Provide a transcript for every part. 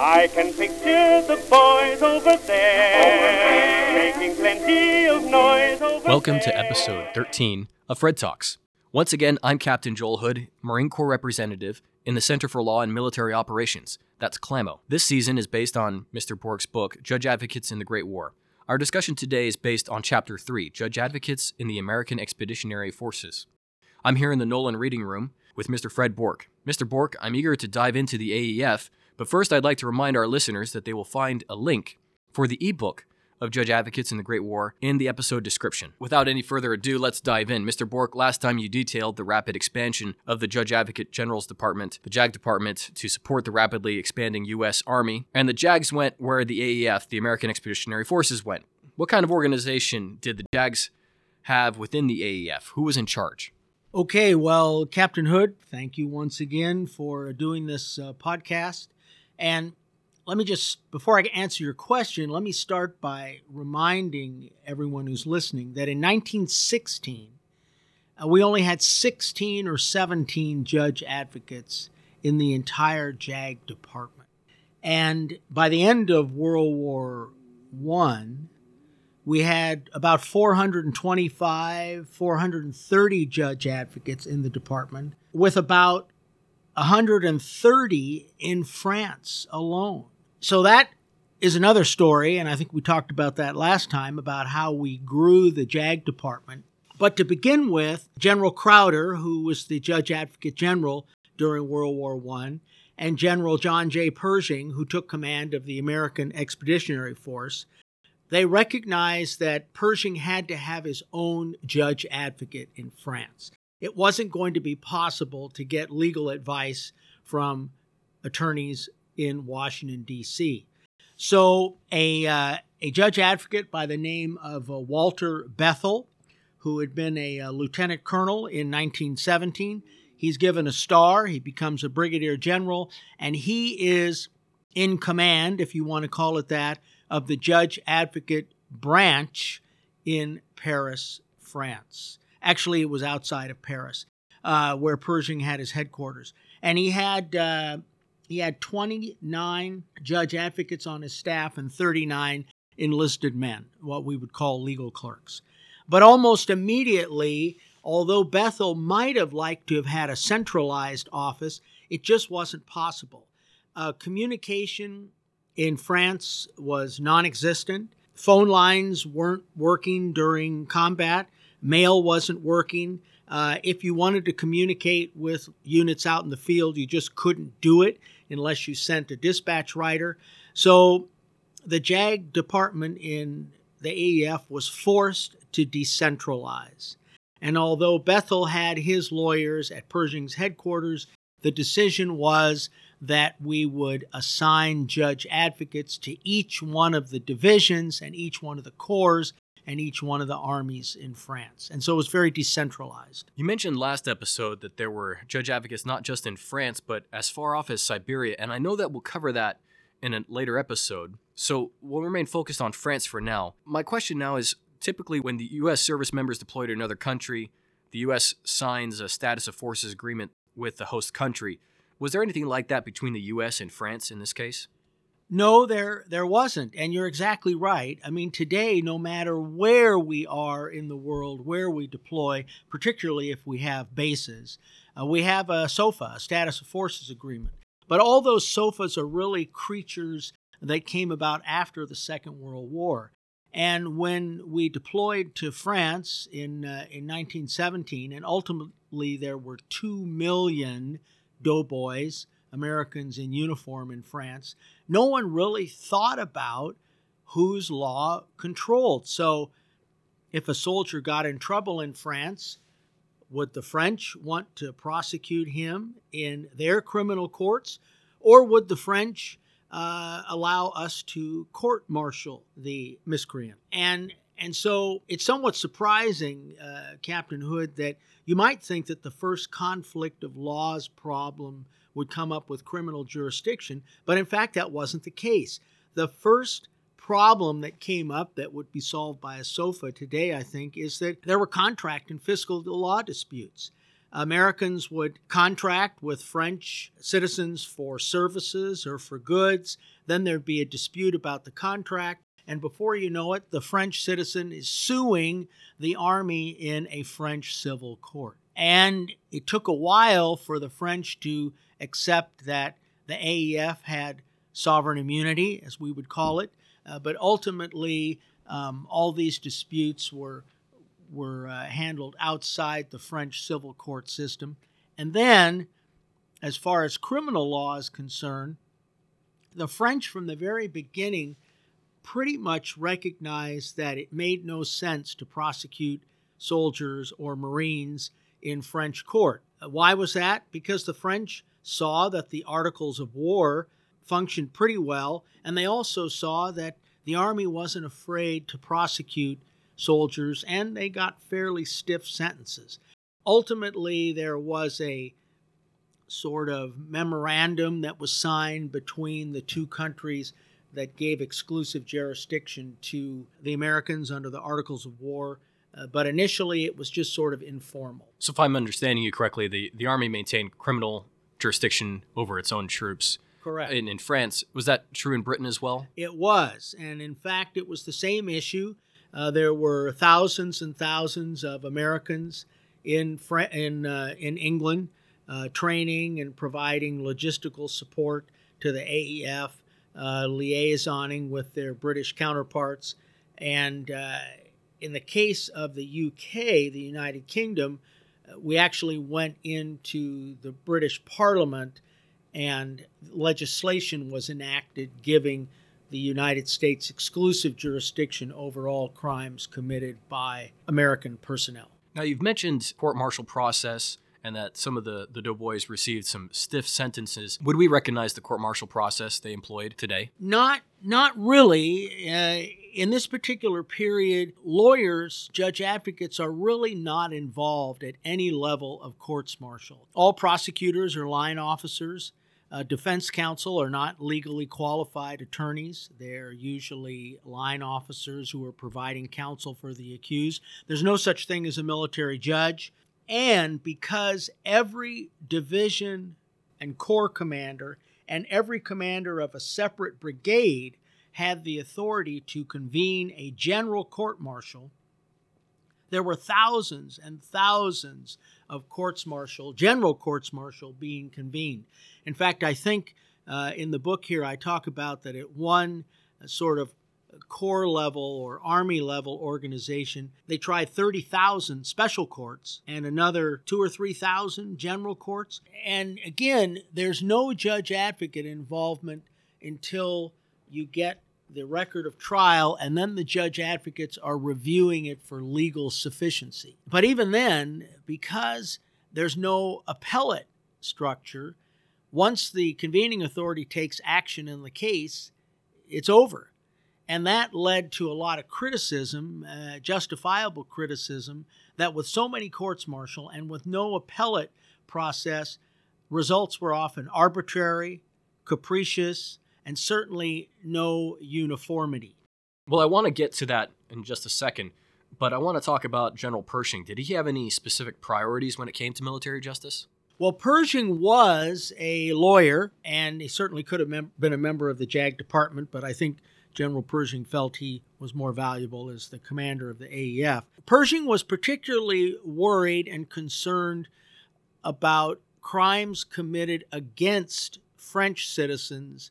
I can picture the boys over there making plenty of noise over there. Welcome to episode 13 of Fred Talks. Once again, I'm Captain Joel Hood, Marine Corps representative in the Center for Law and Military Operations. That's CLAMO. This season is based on Mr. Borch's book, Judge Advocates in the Great War. Our discussion today is based on Chapter 3, Judge Advocates in the American Expeditionary Forces. I'm here in the Nolan Reading Room with Mr. Fred Borch. Mr. Borch, I'm eager to dive into the AEF, but first I'd like to remind our listeners that they will find a link for the ebook of Judge Advocates in the Great War in the episode description. Without any further ado, let's dive in. Mr. Borch, last time you detailed the rapid expansion of the Judge Advocate General's Department, the JAG Department, to support the rapidly expanding U.S. Army, and the JAGs went where the AEF, the American Expeditionary Forces, went. What kind of organization did the JAGs have within the AEF? Who was in charge? Okay, well, Captain Hood, thank you once again for doing this podcast. And let me just, before I answer your question, let me start by reminding everyone who's listening that in 1916, we only had 16 or 17 judge advocates in the entire JAG department. And by the end of World War I, we had about 425, 430 judge advocates in the department, with about 130 in France alone. So that is another story, and I think we talked about that last time, about how we grew the JAG department. But to begin with, General Crowder, who was the Judge Advocate General during World War I, and General John J. Pershing, who took command of the American Expeditionary Force, they recognized that Pershing had to have his own judge advocate in France. It wasn't going to be possible to get legal advice from attorneys in Washington, D.C. So a judge advocate by the name of Walter Bethel, who had been a lieutenant colonel in 1917, he's given a star, he becomes a brigadier general, and he is in command, if you want to call it that, of the judge advocate branch in Paris, France. Actually, it was outside of Paris, where Pershing had his headquarters. And he had 29 judge advocates on his staff and 39 enlisted men, what we would call legal clerks. But almost immediately, although Bethel might have liked to have had a centralized office, it just wasn't possible. Communication in France was non-existent. Phone lines weren't working during combat. Mail wasn't working. If you wanted to communicate with units out in the field, you just couldn't do it unless you sent a dispatch rider. So the JAG department in the AEF was forced to decentralize. And although Bethel had his lawyers at Pershing's headquarters, the decision was that we would assign judge advocates to each one of the divisions and each one of the corps and each one of the armies in France. And so it was very decentralized. You mentioned last episode that there were judge advocates not just in France, but as far off as Siberia. And I know that we'll cover that in a later episode. So we'll remain focused on France for now. My question now is, typically when the U.S. service members deploy to another country, the U.S. signs a Status of Forces Agreement with the host country. Was there anything like that between the U.S. and France in this case? No, there wasn't. And you're exactly right. I mean, today, no matter where we are in the world, where we deploy, particularly if we have bases, we have a SOFA, a Status of Forces Agreement. But all those SOFAs are really creatures that came about after the Second World War. And when we deployed to France in 1917, and ultimately there were 2 million doughboys, Americans in uniform in France, no one really thought about whose law controlled. So if a soldier got in trouble in France, would the French want to prosecute him in their criminal courts? Or would the French allow us to court-martial the miscreant? And so it's somewhat surprising, Captain Hood, that you might think that the first conflict of laws problem would come up with criminal jurisdiction, but in fact, that wasn't the case. The first problem that came up that would be solved by a SOFA today, I think, is that there were contract and fiscal law disputes. Americans would contract with French citizens for services or for goods. Then there'd be a dispute about the contract. And before you know it, the French citizen is suing the army in a French civil court. And it took a while for the French to accept that the AEF had sovereign immunity, as we would call it. But ultimately, all these disputes were handled outside the French civil court system. And then, as far as criminal law is concerned, the French from the very beginning pretty much recognized that it made no sense to prosecute soldiers or Marines in French court. Why was that? Because the French saw that the Articles of War functioned pretty well, and they also saw that the army wasn't afraid to prosecute soldiers, and they got fairly stiff sentences. Ultimately, there was a sort of memorandum that was signed between the two countries that gave exclusive jurisdiction to the Americans under the Articles of War. But initially, it was just sort of informal. So if I'm understanding you correctly, the Army maintained criminal jurisdiction over its own troops. Correct. In France. Was that true in Britain as well? It was. And in fact, it was the same issue. There were thousands and thousands of Americans in England training and providing logistical support to the AEF, liaisoning with their British counterparts. And in the case of the UK, the United Kingdom, we actually went into the British Parliament and legislation was enacted giving the United States exclusive jurisdiction over all crimes committed by American personnel. Now, you've mentioned court-martial process and that some of the doughboys received some stiff sentences. Would we recognize the court-martial process they employed today? Not really. In this particular period, lawyers, judge advocates, are really not involved at any level of courts-martial. All prosecutors are line officers. Defense counsel are not legally qualified attorneys. They're usually line officers who are providing counsel for the accused. There's no such thing as a military judge. And because every division and corps commander and every commander of a separate brigade had the authority to convene a general court-martial, there were thousands and thousands of courts-martial, general courts-martial, being convened. In fact, I think in the book here I talk about that at one sort of corps level or army level organization, they tried 30,000 special courts and another 2,000 or 3,000 general courts. And again, there's no judge advocate involvement until you get the record of trial, and then the judge advocates are reviewing it for legal sufficiency. But even then, because there's no appellate structure, once the convening authority takes action in the case, it's over. And that led to a lot of criticism, justifiable criticism, that with so many courts-martial and with no appellate process, results were often arbitrary, capricious, and certainly no uniformity. Well, I want to get to that in just a second, but I want to talk about General Pershing. Did he have any specific priorities when it came to military justice? Well, Pershing was a lawyer, and he certainly could have been a member of the JAG Department, but I think General Pershing felt he was more valuable as the commander of the AEF. Pershing was particularly worried and concerned about crimes committed against French citizens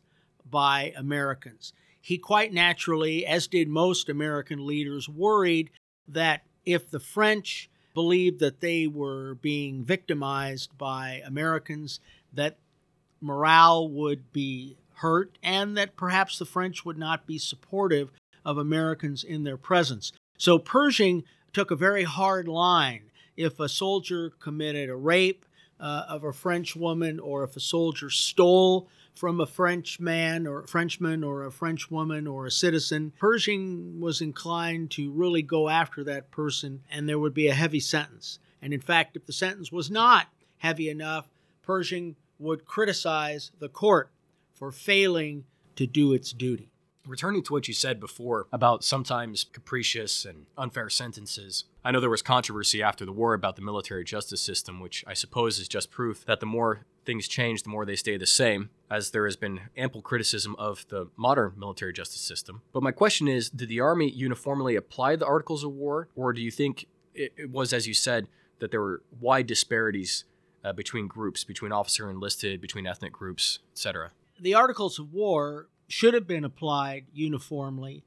by Americans. He quite naturally, as did most American leaders, worried that if the French believed that they were being victimized by Americans, that morale would be hurt and that perhaps the French would not be supportive of Americans in their presence. So Pershing took a very hard line. If a soldier committed a rape of a French woman, or if a soldier stole from a Frenchman or a French woman or a citizen, Pershing was inclined to really go after that person, and there would be a heavy sentence. And in fact, if the sentence was not heavy enough, Pershing would criticize the court for failing to do its duty. Returning to what you said before about sometimes capricious and unfair sentences, I know there was controversy after the war about the military justice system, which I suppose is just proof that the more things change, the more they stay the same, as there has been ample criticism of the modern military justice system. But my question is, did the Army uniformly apply the Articles of War, or do you think it was, as you said, that there were wide disparities between groups, between officer enlisted, between ethnic groups, etc.? The Articles of War should have been applied uniformly,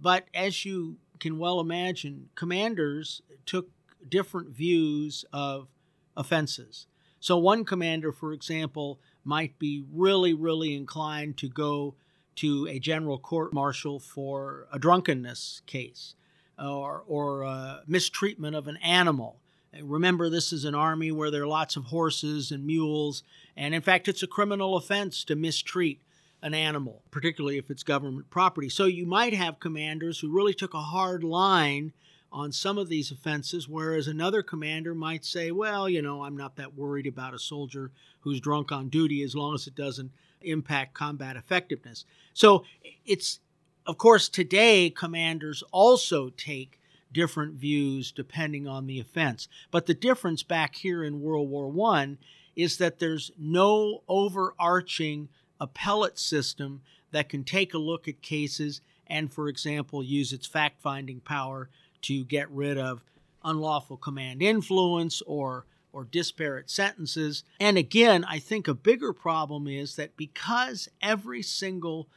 but as you can well imagine, commanders took different views of offenses. So one commander, for example, might be really, really inclined to go to a general court-martial for a drunkenness case or mistreatment of an animal. And remember, this is an army where there are lots of horses and mules, and in fact, it's a criminal offense to mistreat an animal, particularly if it's government property. So you might have commanders who really took a hard line on some of these offenses, whereas another commander might say, well, you know, I'm not that worried about a soldier who's drunk on duty as long as it doesn't impact combat effectiveness. So it's, of course, today commanders also take different views depending on the offense. But the difference back here in World War I is that there's no overarching appellate system that can take a look at cases and, for example, use its fact-finding power to get rid of unlawful command influence or disparate sentences. And again, I think a bigger problem is that because every single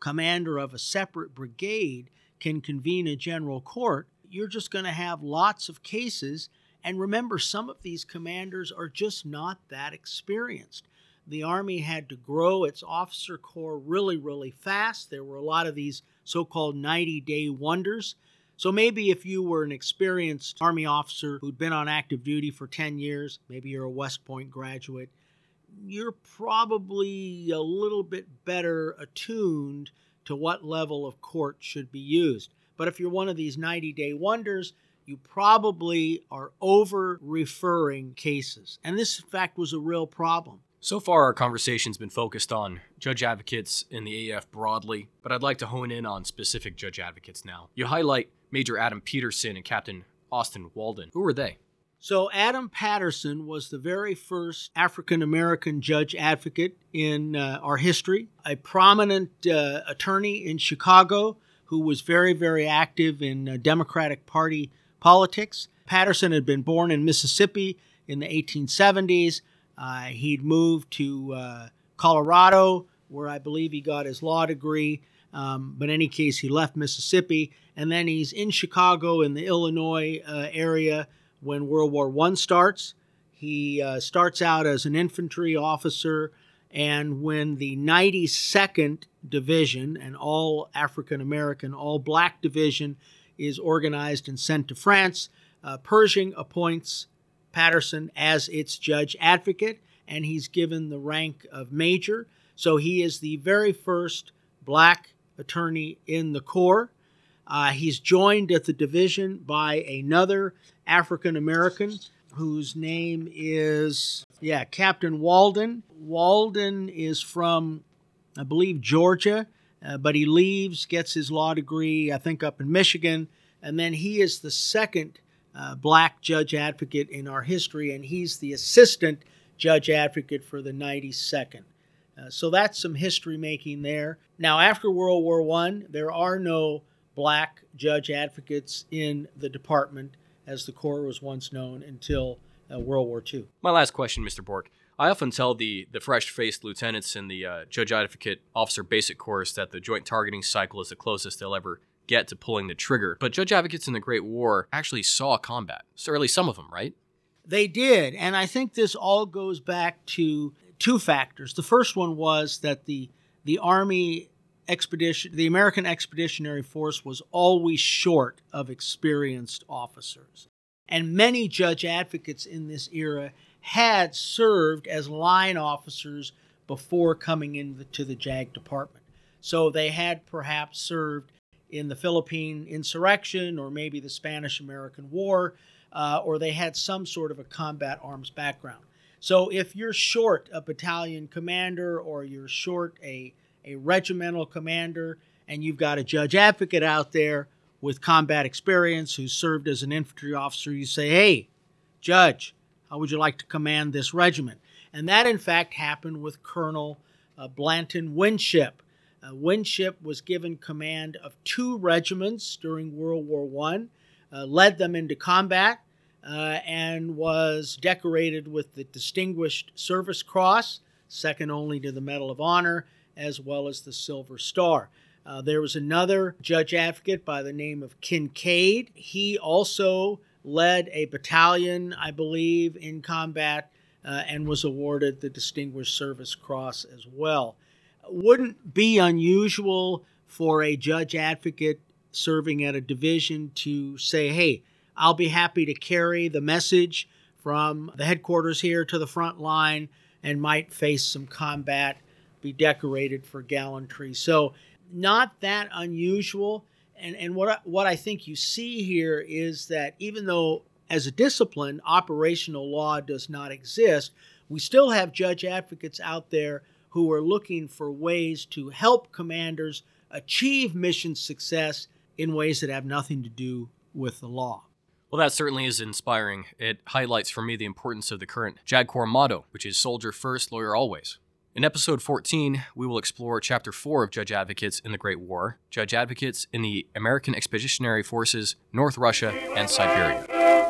commander of a separate brigade can convene a general court, you're just going to have lots of cases. And remember, some of these commanders are just not that experienced. The Army had to grow its officer corps really, really fast. There were a lot of these so-called 90-day wonders. So maybe if you were an experienced Army officer who'd been on active duty for 10 years, maybe you're a West Point graduate, you're probably a little bit better attuned to what level of court should be used. But if you're one of these 90-day wonders, you probably are over-referring cases. And this, in fact, was a real problem. So far, our conversation's been focused on judge advocates in the AEF broadly, but I'd like to hone in on specific judge advocates now. You highlight Major Adam Patterson and Captain Austin Walden. Who were they? So Adam Patterson was the very first African-American judge advocate in our history, a prominent attorney in Chicago who was very, very active in Democratic Party politics. Patterson had been born in Mississippi in the 1870s. He'd moved to Colorado, where I believe he got his law degree. But in any case, he left Mississippi. And then he's in Chicago in the Illinois area when World War I starts. He starts out as an infantry officer. And when the 92nd Division, an all-African-American, all-black division, is organized and sent to France, Pershing appoints Patterson as its judge advocate, and he's given the rank of major. So he is the very first black attorney in the Corps. He's joined at the division by another African-American whose name is, Captain Walden. Walden is from, I believe, Georgia, but he leaves, gets his law degree, I think, up in Michigan, and then he is the second black judge advocate in our history, and he's the assistant judge advocate for the 92nd. So that's some history making there. Now, after World War I, there are no black judge advocates in the department, as the Corps was once known, until World War II. My last question, Mr. Borch. I often tell the fresh-faced lieutenants in the Judge Advocate Officer Basic course that the joint targeting cycle is the closest they'll ever get to pulling the trigger. But judge advocates in the Great War actually saw combat, so at least some of them, right? They did, and I think this all goes back to two factors. The first one was that the Army expedition, the American Expeditionary Force was always short of experienced officers. And many judge advocates in this era had served as line officers before coming into the JAG department. So they had perhaps served in the Philippine insurrection or maybe the Spanish-American War, or they had some sort of a combat arms background. So if you're short a battalion commander or you're short a regimental commander and you've got a judge advocate out there, with combat experience who served as an infantry officer, you say, hey, Judge, how would you like to command this regiment? And that, in fact, happened with Colonel Blanton Winship. Winship was given command of two regiments during World War I, led them into combat, and was decorated with the Distinguished Service Cross, second only to the Medal of Honor, as well as the Silver Star. There was another judge advocate by the name of Kincaid. He also led a battalion, I believe, in combat, and was awarded the Distinguished Service Cross as well. Wouldn't be unusual for a judge advocate serving at a division to say, hey, I'll be happy to carry the message from the headquarters here to the front line and might face some combat, be decorated for gallantry. So not that unusual. And what I think you see here is that even though as a discipline, operational law does not exist, we still have judge advocates out there who are looking for ways to help commanders achieve mission success in ways that have nothing to do with the law. Well, that certainly is inspiring. It highlights for me the importance of the current JAGCOR motto, which is soldier first, lawyer always. In episode 14, we will explore Chapter 4 of Judge Advocates in the Great War, Judge Advocates in the American Expeditionary Forces, North Russia, and Siberia.